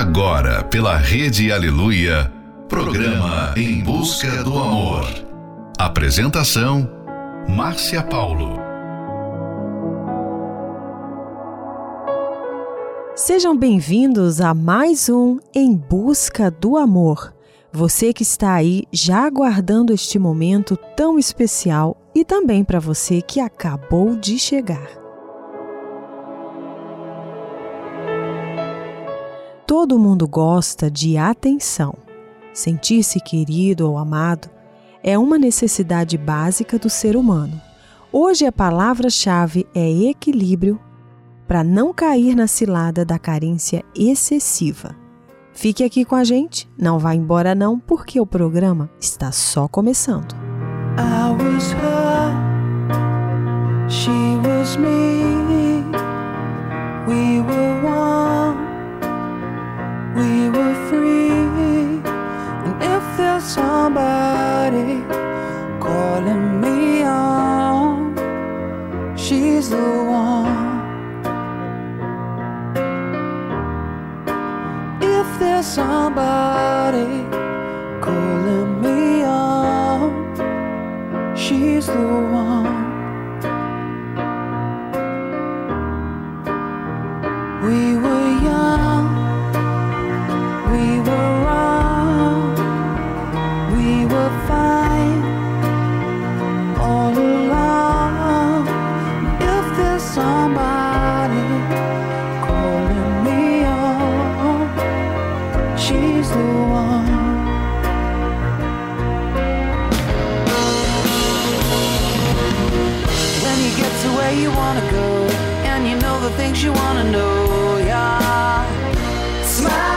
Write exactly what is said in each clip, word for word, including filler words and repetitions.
Agora, pela Rede Aleluia, programa Em Busca do Amor. Apresentação, Márcia Paulo. Sejam bem-vindos a mais um Em Busca do Amor. Você que está aí já aguardando este momento tão especial e também para você que acabou de chegar. Todo mundo gosta de atenção. Sentir-se querido ou amado é uma necessidade básica do ser humano. Hoje a palavra-chave é equilíbrio para não cair na cilada da carência excessiva. Fique aqui com a gente, não vá embora não, porque o programa está só começando. I was her, she was me, we were one. We were free, and if there's somebody calling me on, she's the one. If there's somebody calling me on, she's the one. We were young. We were wrong, we were fine all along. If there's somebody calling me on, she's the one. When you get to where you wanna go, and you know the things you wanna know, yeah. Smile.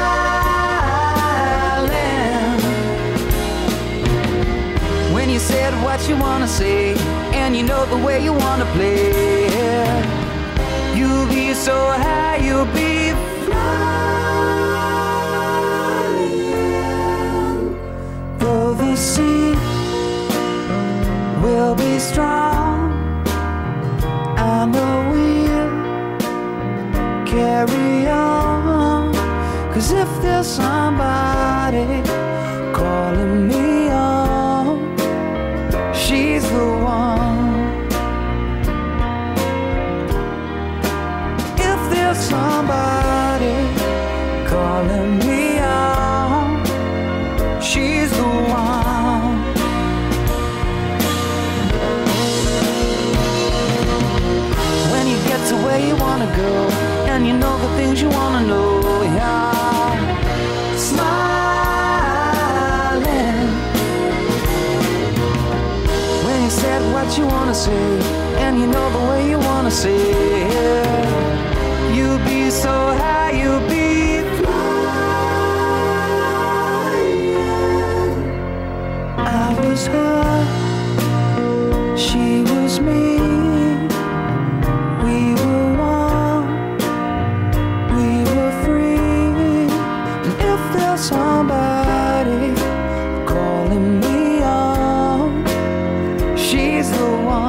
Said what you wanna say, and you know the way you wanna play. Yeah. You'll be so high, you'll be flying. Though the sea will be strong, and the wind carry on. 'Cause if there's somebody calling me on, she's the one. If there's somebody calling me out, she's the one. When you get to where you wanna go, and you know the things you wanna know, yeah. Smile. What you wanna say, and you know the way you wanna say it, yeah. You'll be so high, you'll be flying. I was her, she was me, we were one, we were free, and if there's somebody calling me, she's the one.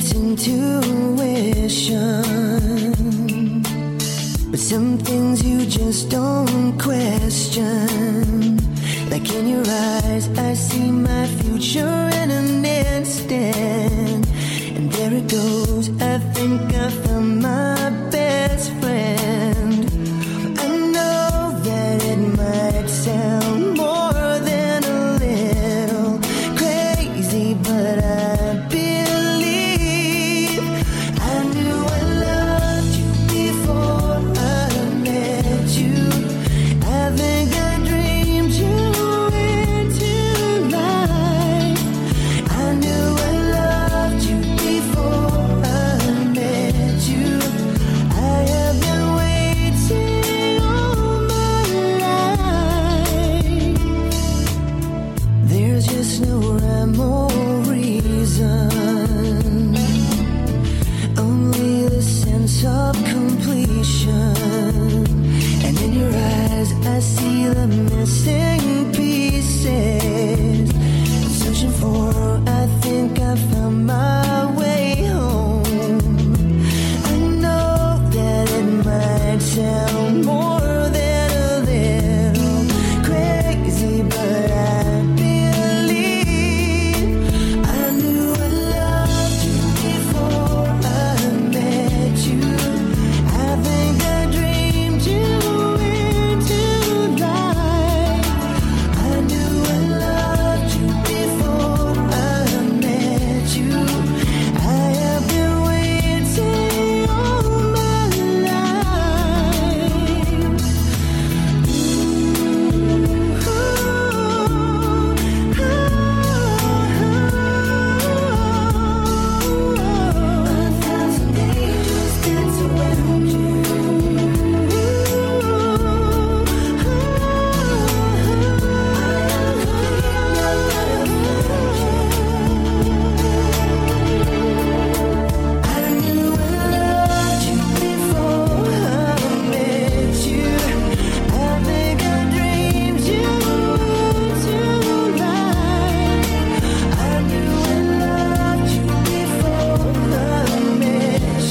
it's intuition, but some things you just don't question. Like in your eyes, I see my future in an instant. And there it goes, I think I found my best friend. I know that it might sound more than a little crazy, but I believe I knew I loved you before I met you. I think I dreamed you into life. I knew I loved you before I met you. I have been waiting all my life. There's just no rhyme or reason, only the sense of completion. And in your eyes, I see the missing pieces. I'm searching for, I think I found my way home. I know that it might sound more than a little crazy, but I believe I knew I loved you before I met you. I think I dreamed you into life. I knew I loved you before I met you. I have been waiting all my life. A thousand angels dance around you. I knew I loved you before I met you. I think I dreamed you into life. I knew I loved you before I met you. I have been waiting all my life. I knew I loved you before I met you. I think I dreamed you into life. I knew I loved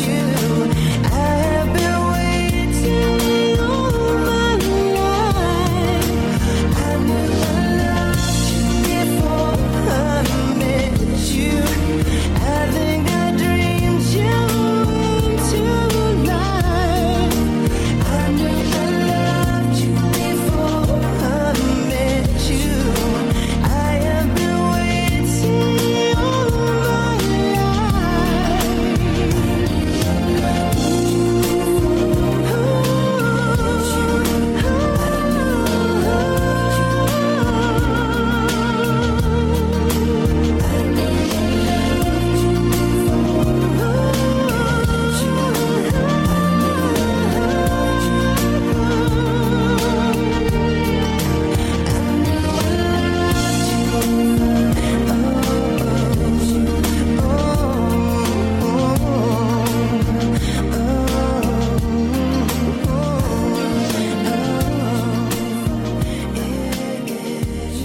you before I met you.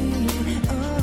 I have been waiting all my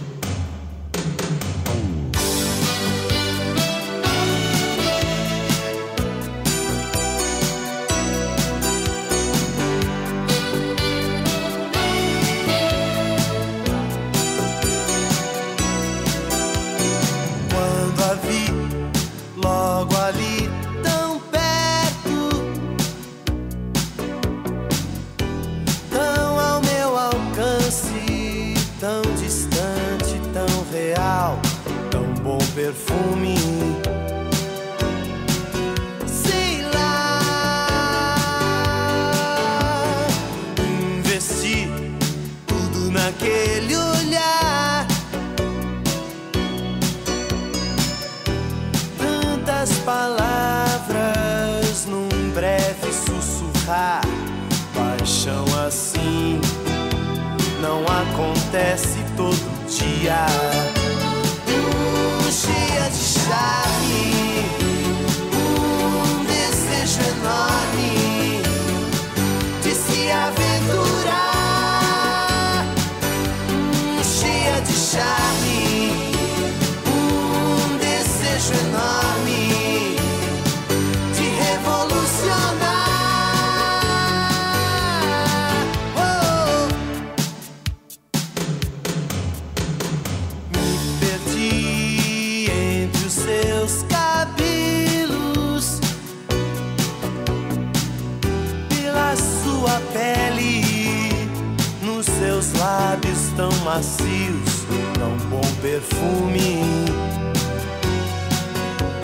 Quando a vi, logo ali, tão perto, tão ao meu alcance, tão distante, tão real, tão bom perfume. Sei lá, investi tudo naquele olhar. Tantas palavras num breve sussurrar. Paixão assim não acontece todo dia. Duas dias de chave, macios, tão bom perfume.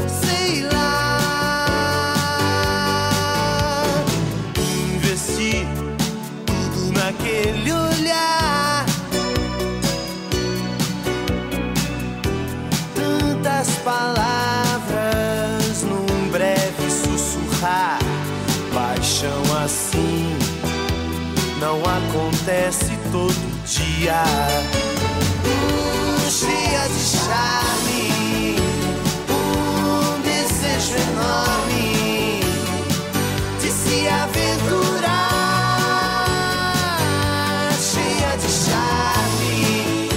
Sei lá, investi tudo naquele olhar. Tantas palavras num breve sussurrar. Paixão assim não acontece todo dia. Uns dias de charme, um desejo enorme de se aventurar. Cheia de charme,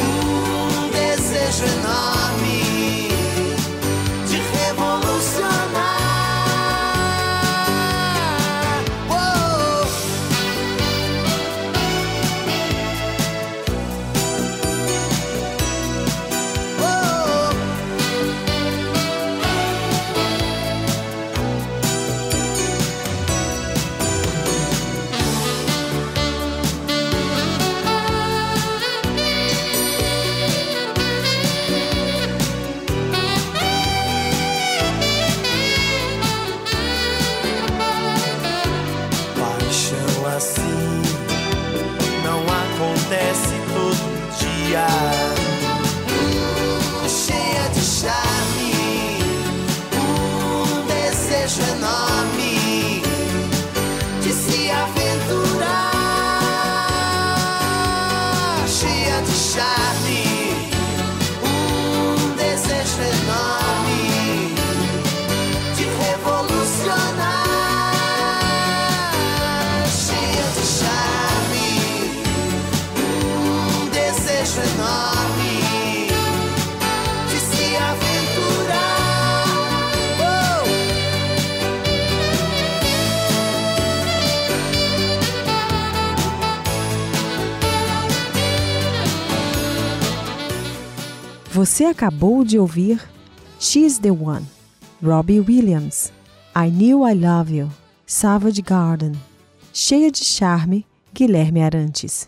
um desejo enorme de revolucionar. Você acabou de ouvir She's the One, Robbie Williams, I Knew I Love You, Savage Garden, Cheia de Charme, Guilherme Arantes.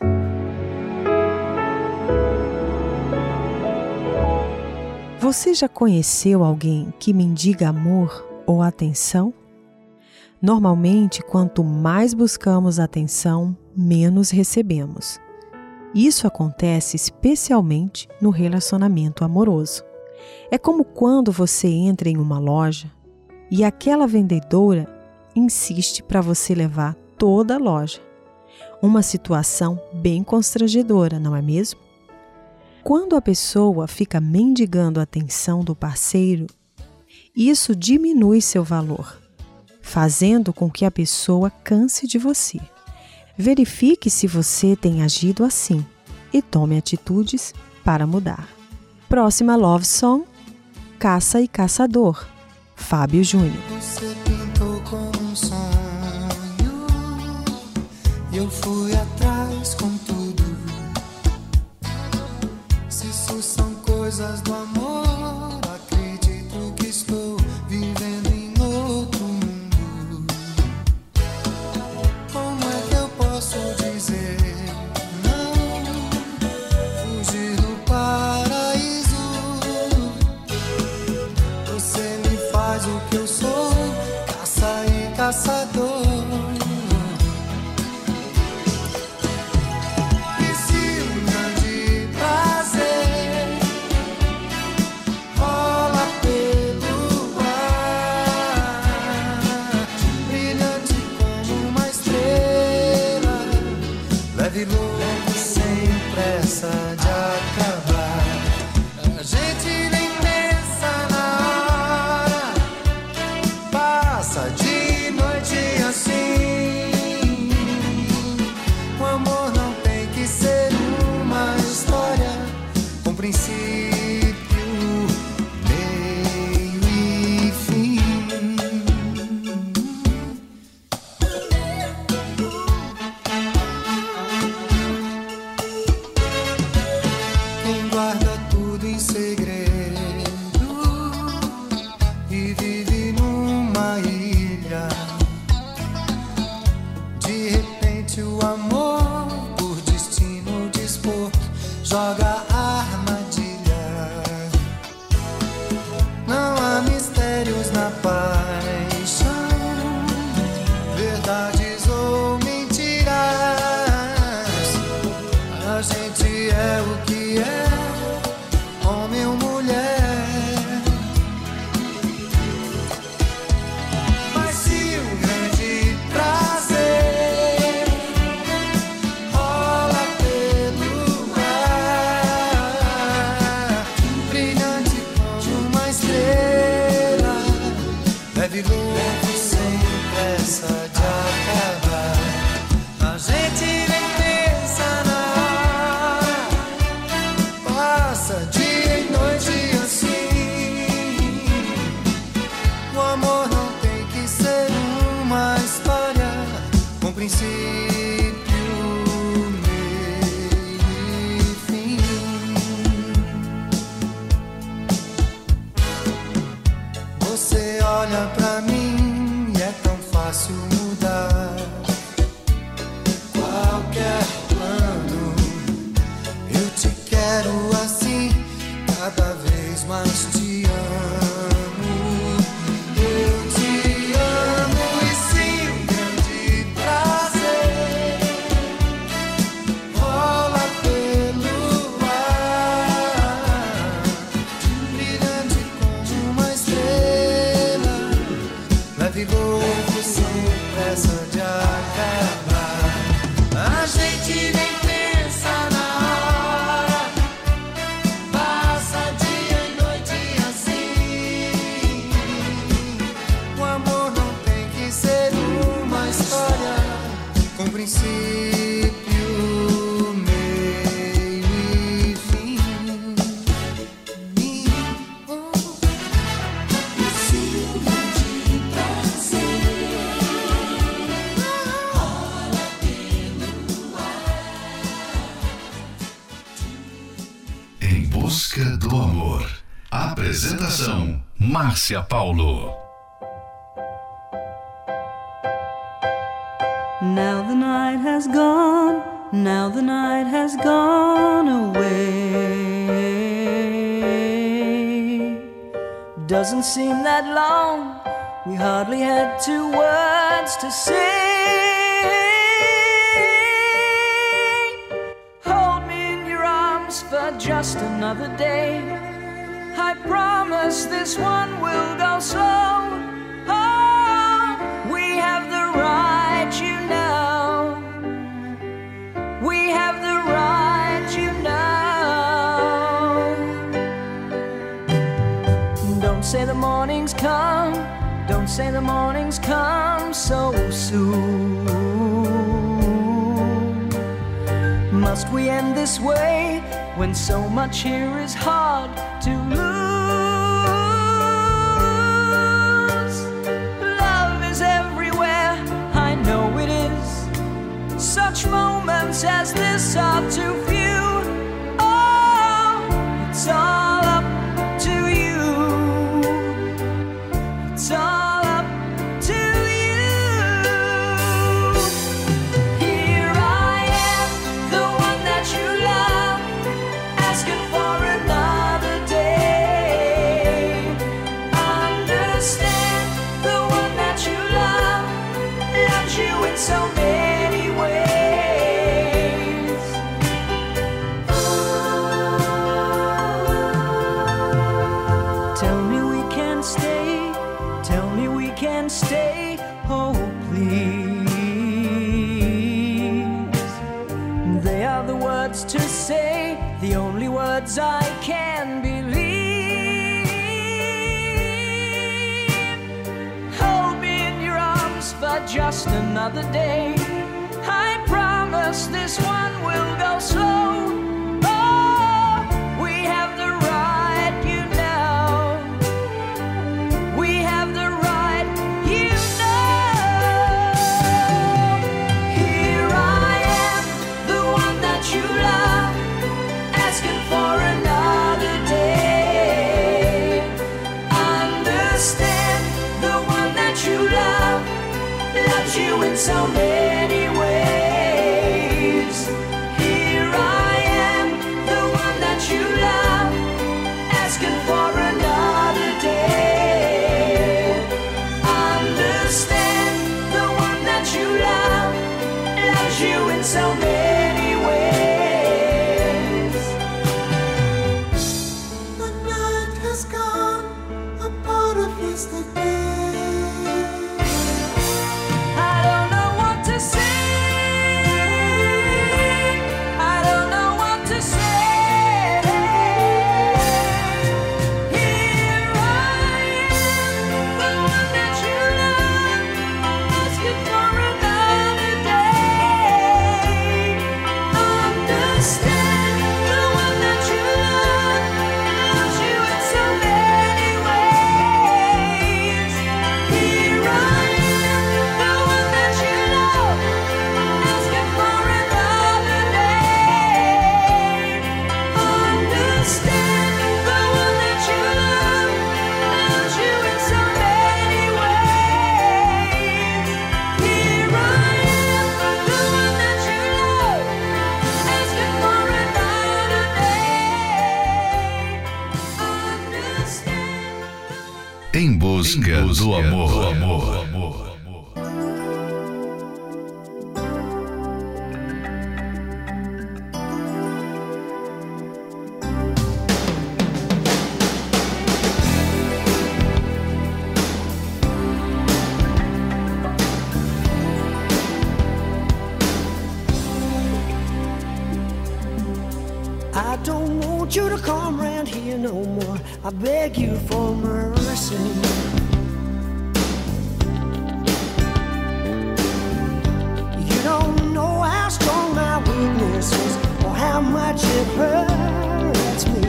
Você já conheceu alguém que mendiga amor ou atenção? Normalmente, quanto mais buscamos atenção, menos recebemos. Isso acontece especialmente no relacionamento amoroso. É como quando você entra em uma loja e aquela vendedora insiste para você levar toda a loja. Uma situação bem constrangedora, não é mesmo? Quando a pessoa fica mendigando a atenção do parceiro, isso diminui seu valor, fazendo com que a pessoa canse de você. Verifique se você tem agido assim e tome atitudes para mudar. Próxima Love Song, Caça e Caçador, Fábio Júnior. Você pintou como um sonho e eu fui atrás com tudo. Se isso são coisas do amor, acredito que estou vivendo em outro mundo. Como é que eu posso dizer não, fugir do paraíso? Você me faz o que eu sou, caça e caçador. De repente o amor por destino dispor. Leve leve sem pressa de acabar. A gente nem pensa na hora. Passa dia e noite assim. O amor não tem que ser uma história, um princípio. Olha pra mim, é tão fácil mudar qualquer plano. Eu te quero assim, cada vez mais te amo. Eu te amo e sinto grande prazer. Rola pelo ar, brilhante como uma estrela. Leve sem pressa de acabar. A gente nem pensa na hora. Passa dia e noite assim. O amor não tem que ser uma história com princípio, meio e fim. Busca do Amor. Apresentação: Márcia Paulo. Now the night has gone, now the night has gone away. Doesn't seem that long, we hardly had two words to say. For just another day, I promise this one will go slow. Oh, we have the right, you know. We have the right, you know. Don't say the morning's come, don't say the morning's come so soon. Must we end this way? When so much here is hard to lose. Love is everywhere, I know it is. Such moments as this are too few. Oh, it's all up to you. It's all. So many ways. Tell me we can stay, tell me we can stay, oh please. They are the words to say, the only words I can believe. Hold me in your arms for just another day, I promise this one will go slow. So many ways. Here I am, the one that you love, asking for another day. Understand, the one that you love loves you in so many ways. The night has gone, a part of yesterday. Em Busca, em busca do Amor. Do amor. Do amor. I beg you for mercy. You don't know how strong my weakness is or how much it hurts me.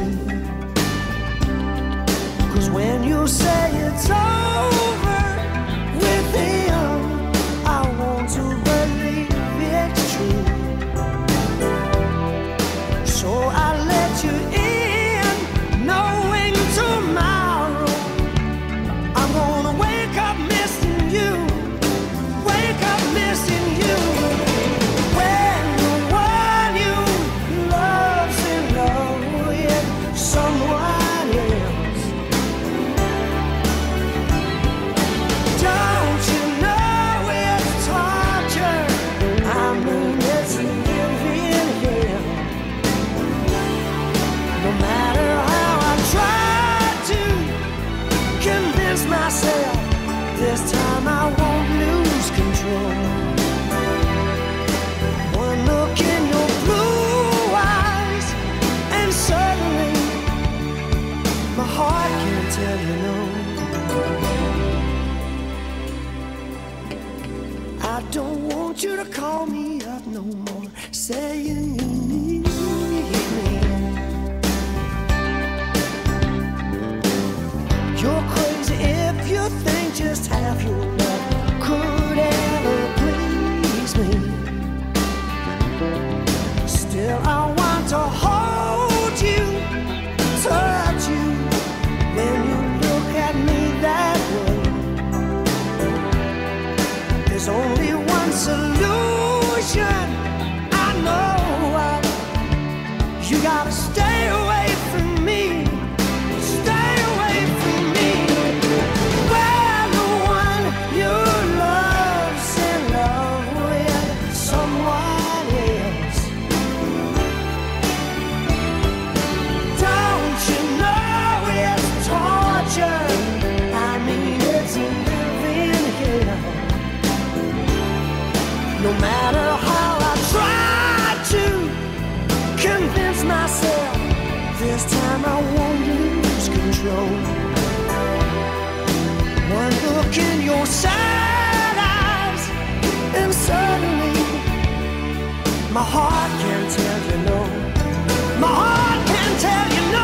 'Cause when you say it's over with him, I want to believe it's true. So I let you in. You to call me up no more, saying you need me. You're crazy if you think just half your love could ever please me. Still, I want to hold you, touch you, when you look at me that way. There's only one solution, I know. I, you gotta stay away from me. Stay away from me. Well, the one you love's in love with someone else. Don't you know it's torture? I mean, it's living here. No matter how I try to convince myself, this time I won't lose control. One look in your sad eyes, and suddenly my heart can't tell you no. My heart can't tell you no.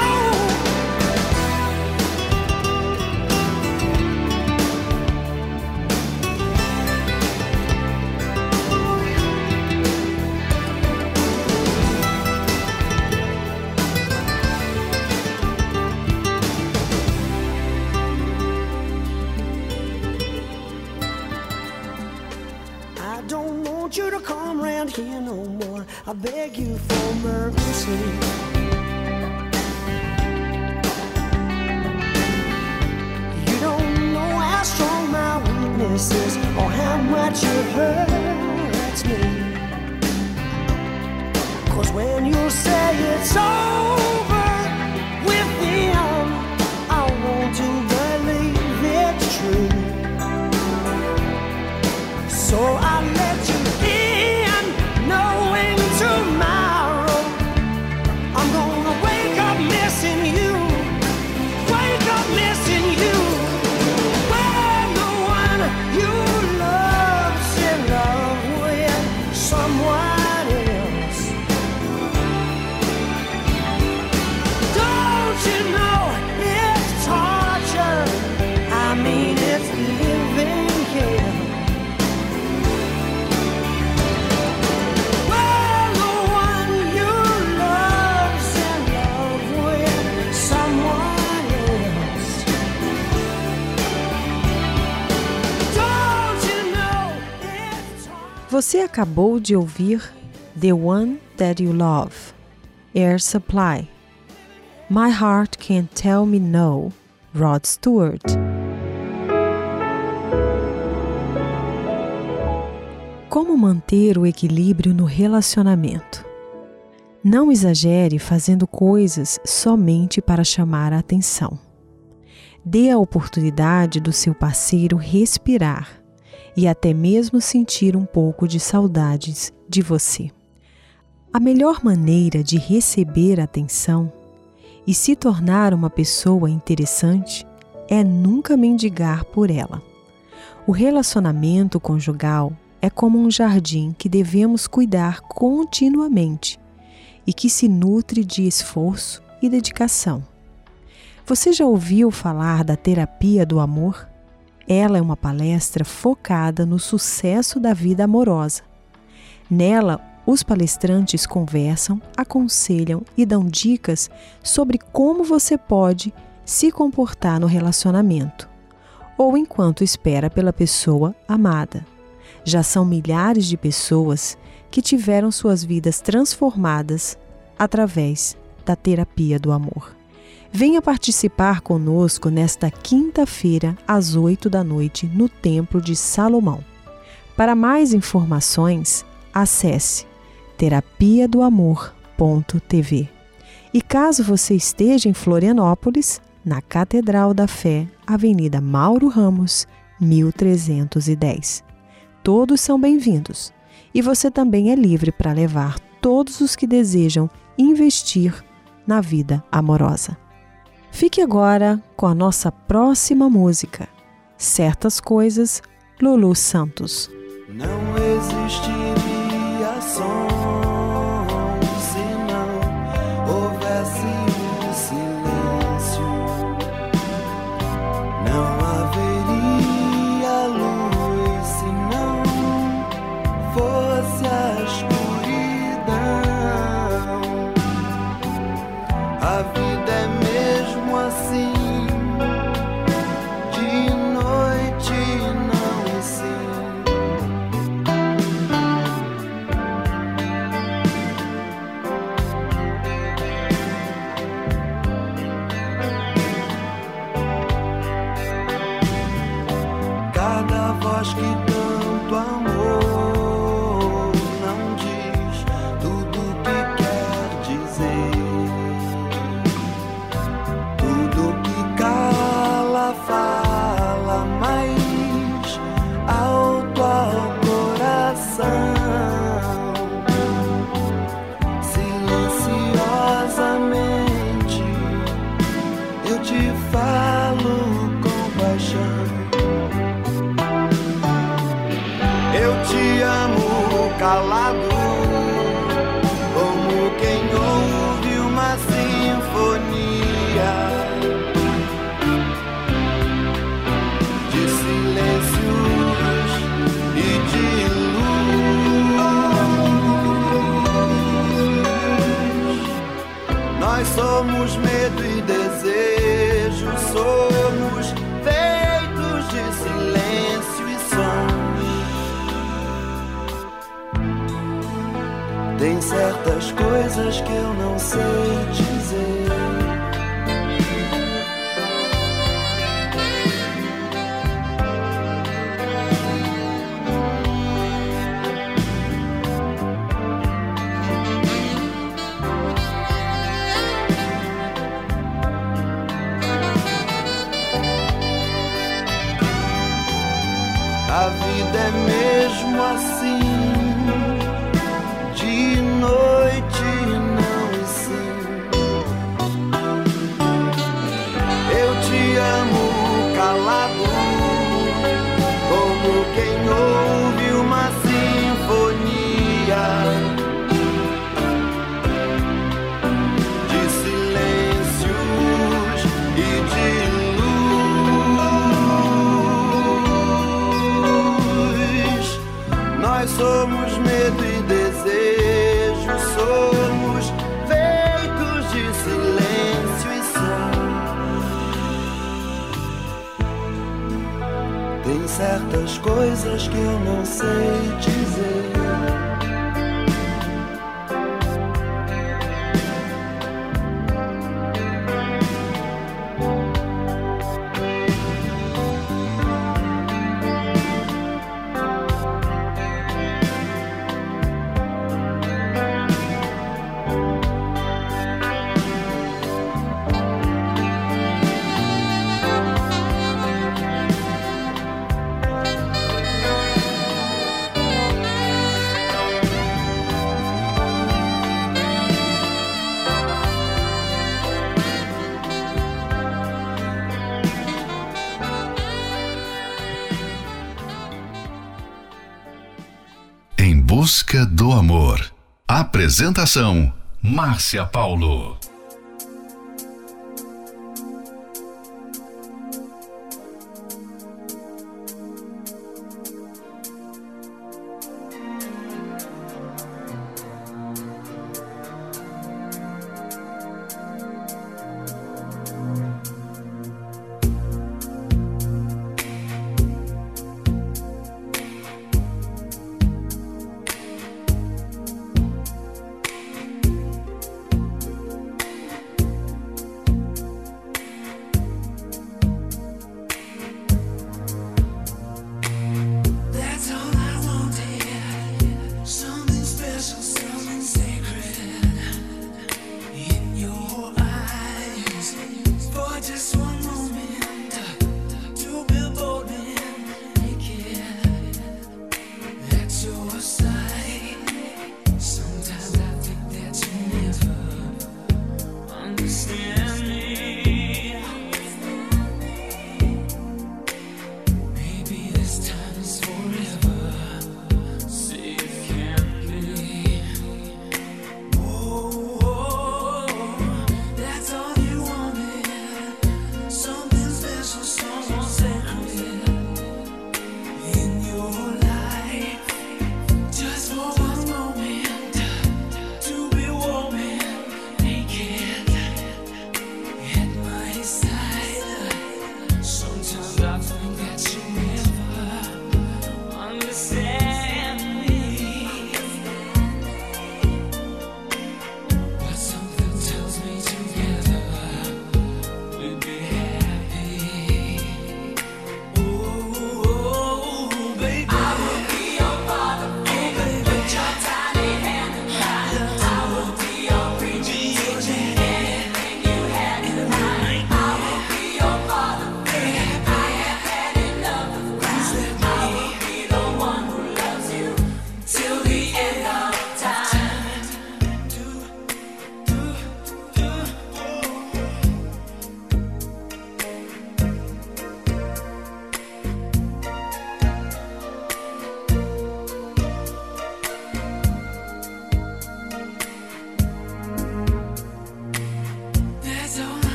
Here no more, I beg you for mercy. You don't know how strong my weakness is or how much it hurts me. 'Cause when you say it's over with him, I want to believe it's true. So I let you Você acabou de ouvir The One That You Love, Air Supply, My Heart Can't Tell Me No, Rod Stewart. Como manter o equilíbrio no relacionamento? Não exagere fazendo coisas somente para chamar a atenção. Dê a oportunidade do seu parceiro respirar e até mesmo sentir um pouco de saudades de você. A melhor maneira de receber atenção e se tornar uma pessoa interessante é nunca mendigar por ela. O relacionamento conjugal é como um jardim que devemos cuidar continuamente e que se nutre de esforço e dedicação. Você já ouviu falar da terapia do amor? Ela é uma palestra focada no sucesso da vida amorosa. Nela, os palestrantes conversam, aconselham e dão dicas sobre como você pode se comportar no relacionamento ou enquanto espera pela pessoa amada. Já são milhares de pessoas que tiveram suas vidas transformadas através da terapia do amor. Venha participar conosco nesta quinta-feira, às oito da noite, no Templo de Salomão. Para mais informações, acesse terapia do amor ponto t v. E caso você esteja em Florianópolis, na Catedral da Fé, Avenida Mauro Ramos, mil trezentos e dez. Todos são bem-vindos e você também é livre para levar todos os que desejam investir na vida amorosa. Fique agora com a nossa próxima música, Certas Coisas, Lulu Santos. Não existiria som se não houvesse um silêncio. Não haveria luz se não fosse a escuridão. A vida é mesmo assim. Voz que tanto amor não diz tudo que quer dizer. Tudo que cala fala mais alto ao coração. Silenciosamente eu te falo com paixão. Te amo calado, como quem ouve uma sinfonia de silêncios e de luz. Nós somos medo e desejo, somos feitos de silêncio e som. Tem certas coisas que eu não sei dizer. A vida é mesmo assim. Somos medo e desejo, somos feitos de silêncio e som. Tem certas coisas que eu não sei dizer. Busca do Amor. Apresentação: Márcia Paulo. You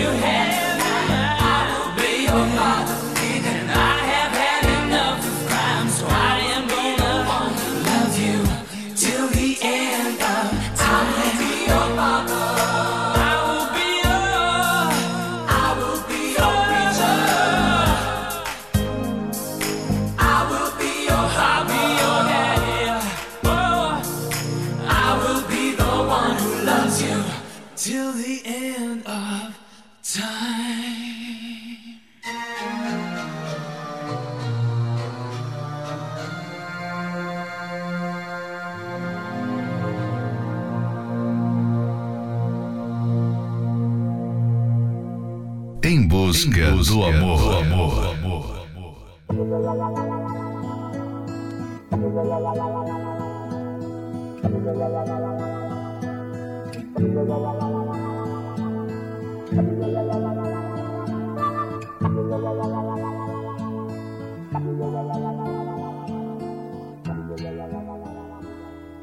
have, I will be your father, and I have had enough. time. Em busca, em busca do amor, do amor. Do amor.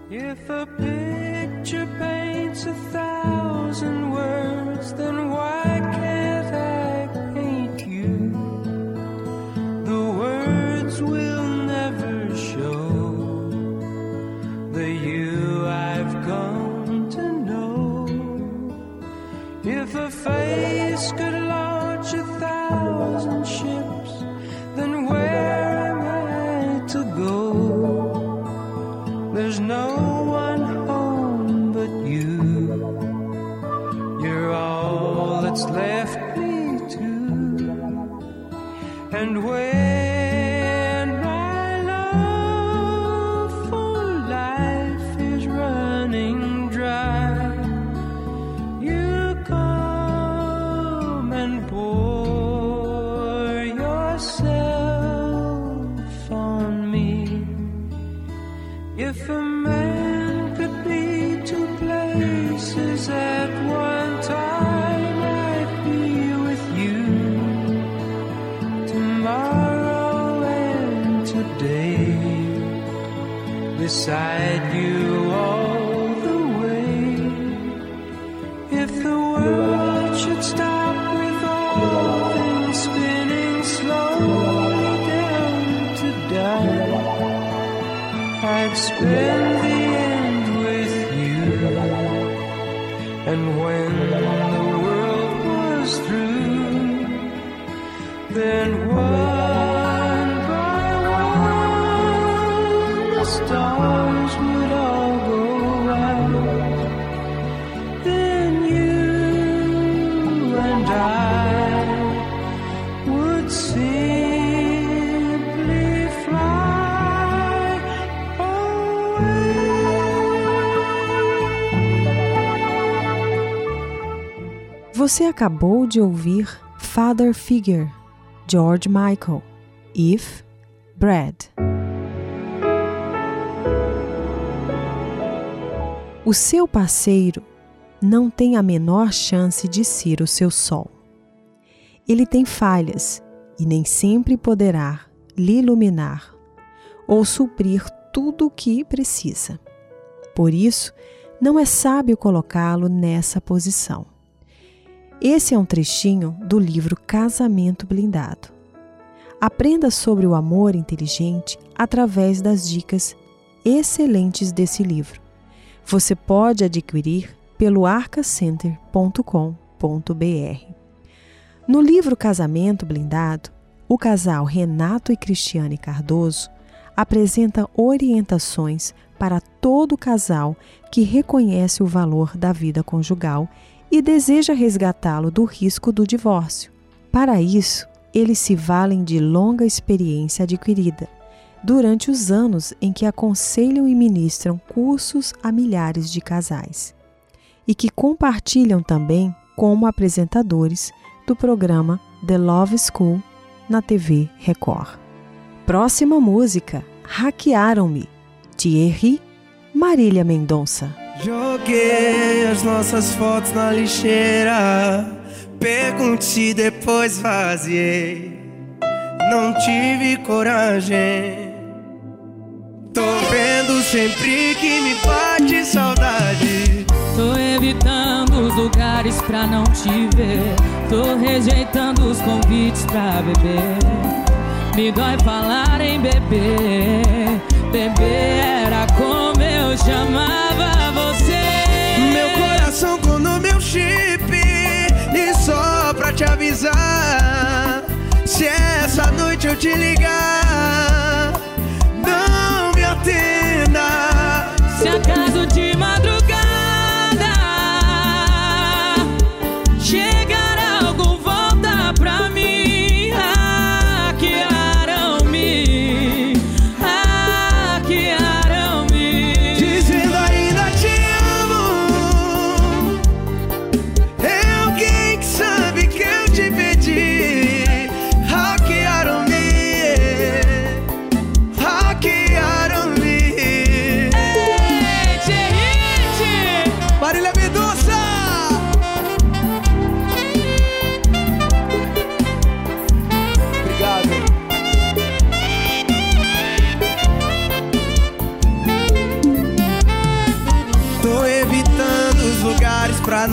If a picture paints a thousand words, then why can't I paint you? The words will never show the you I've come to know. If a face could launch a thousand ships, then where am I to go? There's no left me too, and when my love for life is running dry, you come and pour yourself on me. If a man could be two places at one time, beside you all the way. If the world should stop with all things spinning slowly down to die, I'd spend the end with you. And when the world was through, then what? Stars would all go out, then you and I would simply fly away. Você acabou de ouvir Father Figure, George Michael, If, Brad. O seu parceiro não tem a menor chance de ser o seu sol. Ele tem falhas e nem sempre poderá lhe iluminar ou suprir tudo o que precisa. Por isso, não é sábio colocá-lo nessa posição. Esse é um trechinho do livro Casamento Blindado. Aprenda sobre o amor inteligente através das dicas excelentes desse livro. Você pode adquirir pelo arca center ponto com ponto b r. No livro Casamento Blindado, o casal Renato e Cristiane Cardoso apresenta orientações para todo casal que reconhece o valor da vida conjugal e deseja resgatá-lo do risco do divórcio. Para isso, eles se valem de longa experiência adquirida durante os anos em que aconselham e ministram cursos a milhares de casais e que compartilham também como apresentadores do programa The Love School na T V Record. Próxima música, Hackearam-me, Thierry Marília Mendonça. Joguei as nossas fotos na lixeira, perguntei depois vaziei, não tive coragem. Tô vendo sempre que me bate saudade. Tô evitando os lugares pra não te ver. Tô rejeitando os convites pra beber. Me dói falar em beber. Beber era como eu chamava você. Meu coração com no meu chip. E só pra te avisar, se essa noite eu te ligar, não me atenda. Se acaso de madrugada chegar algum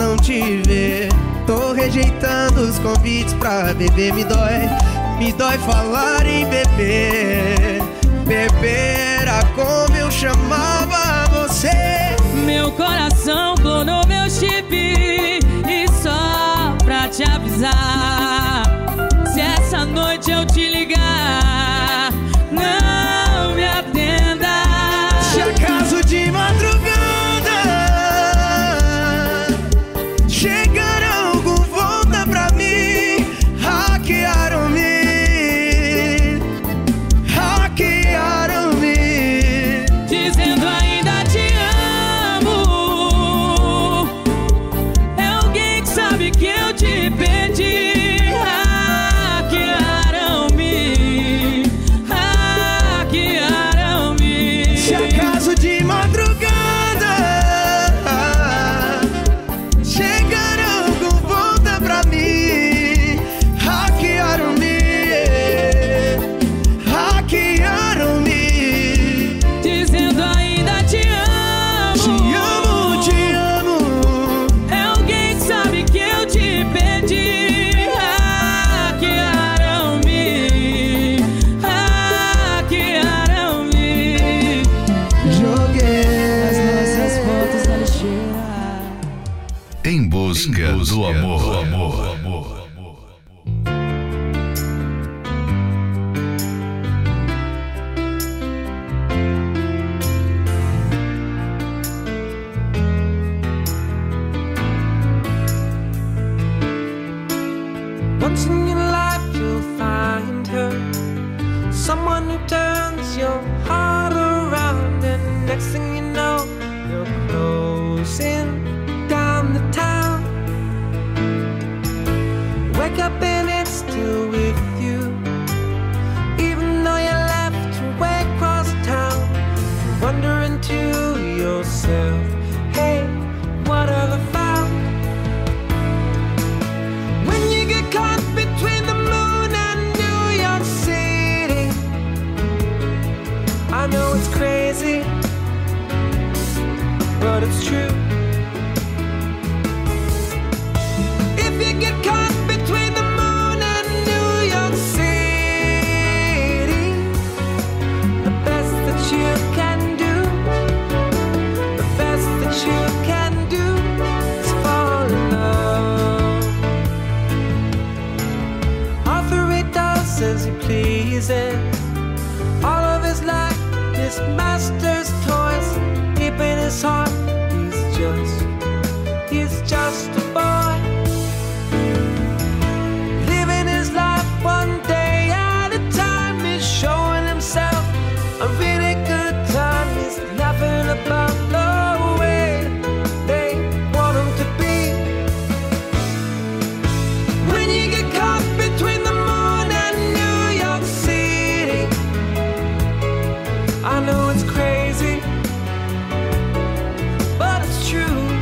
não te ver. Tô rejeitando os convites pra beber. Me dói, me dói falar em beber. Beber era como eu chamava você. Meu coração clonou meu chip. E só pra te avisar, se essa noite eu te ligar, não me atenda. Já caso de madrugada, chegaram com volta pra mim. Hackearam-me, hackearam-me, dizendo ainda te amo. É alguém que sabe que eu te perdi. Do amor, do amor. Once in your life you'll find her, someone who turns your heart around, and next thing you know you're closing down the town. Wake up and it's still with you, even though you left way across town. Wondering to yourself, hey, what have I found? When you get caught between the moon and New York City, I know it's crazy, but it's true. If you get caught between the moon and New York City, the best that you can do, the best that you can do is fall in love. Arthur Ray does as he pleases, all of his life his master's toys. Deep in his heart he's just, he's just a boy, one day at a time. He's showing himself a really good time. He's laughing about the way they want him to be. When you get caught between the moon and New York City, I know it's crazy, but it's true.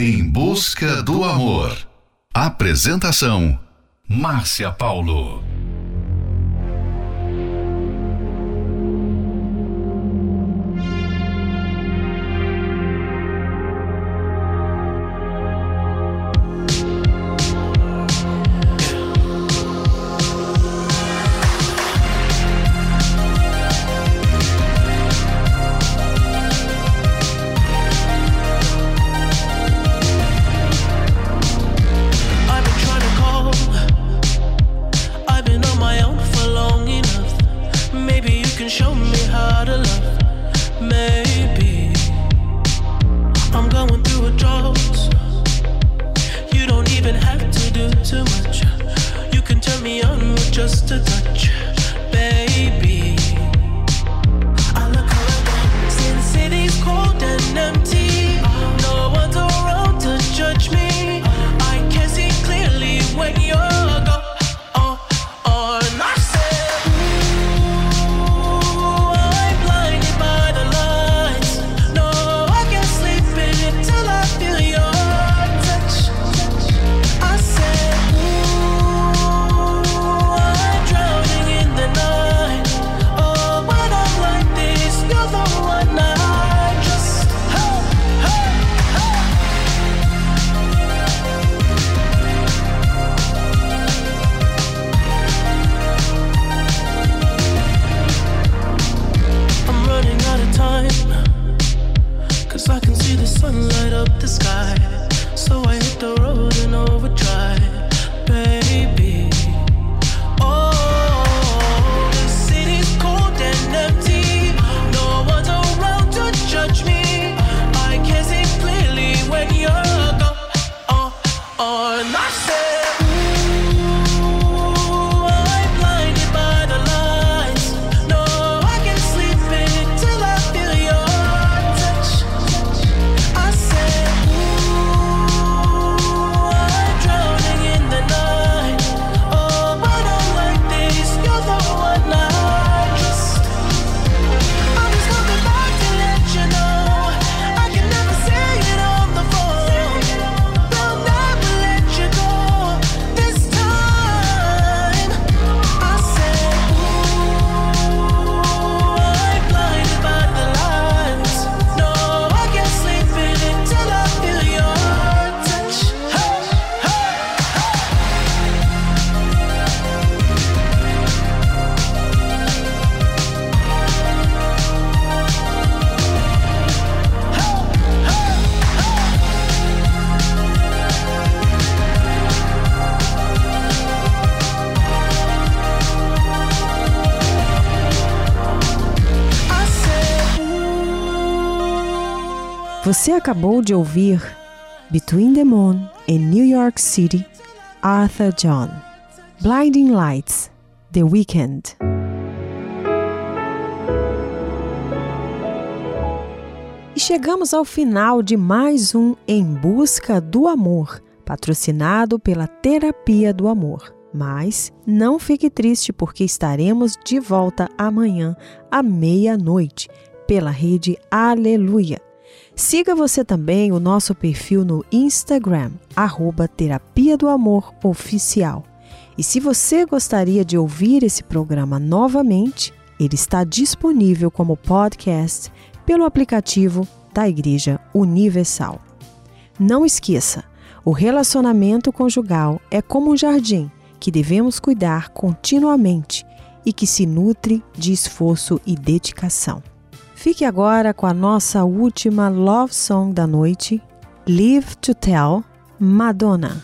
Em Busca do Amor. Apresentação: Márcia Paulo. Você acabou de ouvir Between the Moon and New York City, Arthur John, Blinding Lights, The Weeknd. E chegamos ao final de mais um Em Busca do Amor, patrocinado pela Terapia do Amor. Mas não fique triste, porque estaremos de volta amanhã à meia-noite pela Rede Aleluia. Siga você também o nosso perfil no Instagram, arroba Terapia do Amor Oficial. E se você gostaria de ouvir esse programa novamente, ele está disponível como podcast pelo aplicativo da Igreja Universal. Não esqueça, o relacionamento conjugal é como um jardim que devemos cuidar continuamente e que se nutre de esforço e dedicação. Fique agora com a nossa última love song da noite, Live to Tell, Madonna.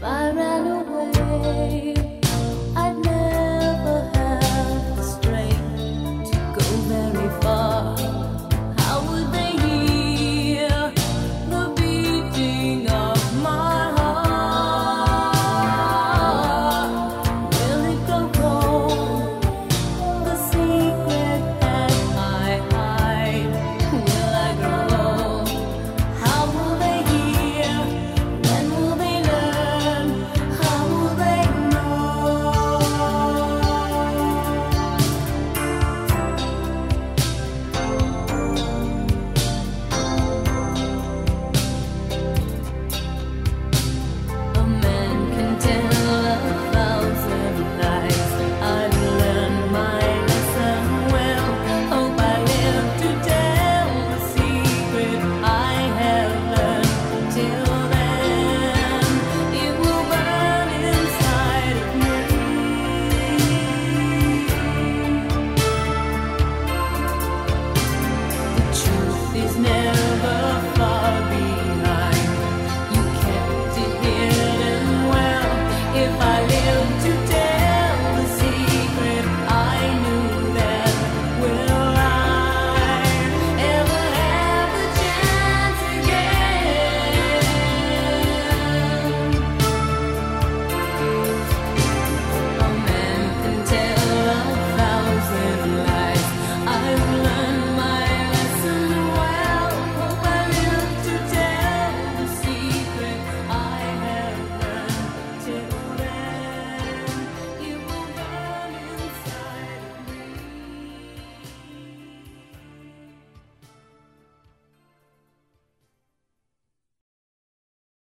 I ran away.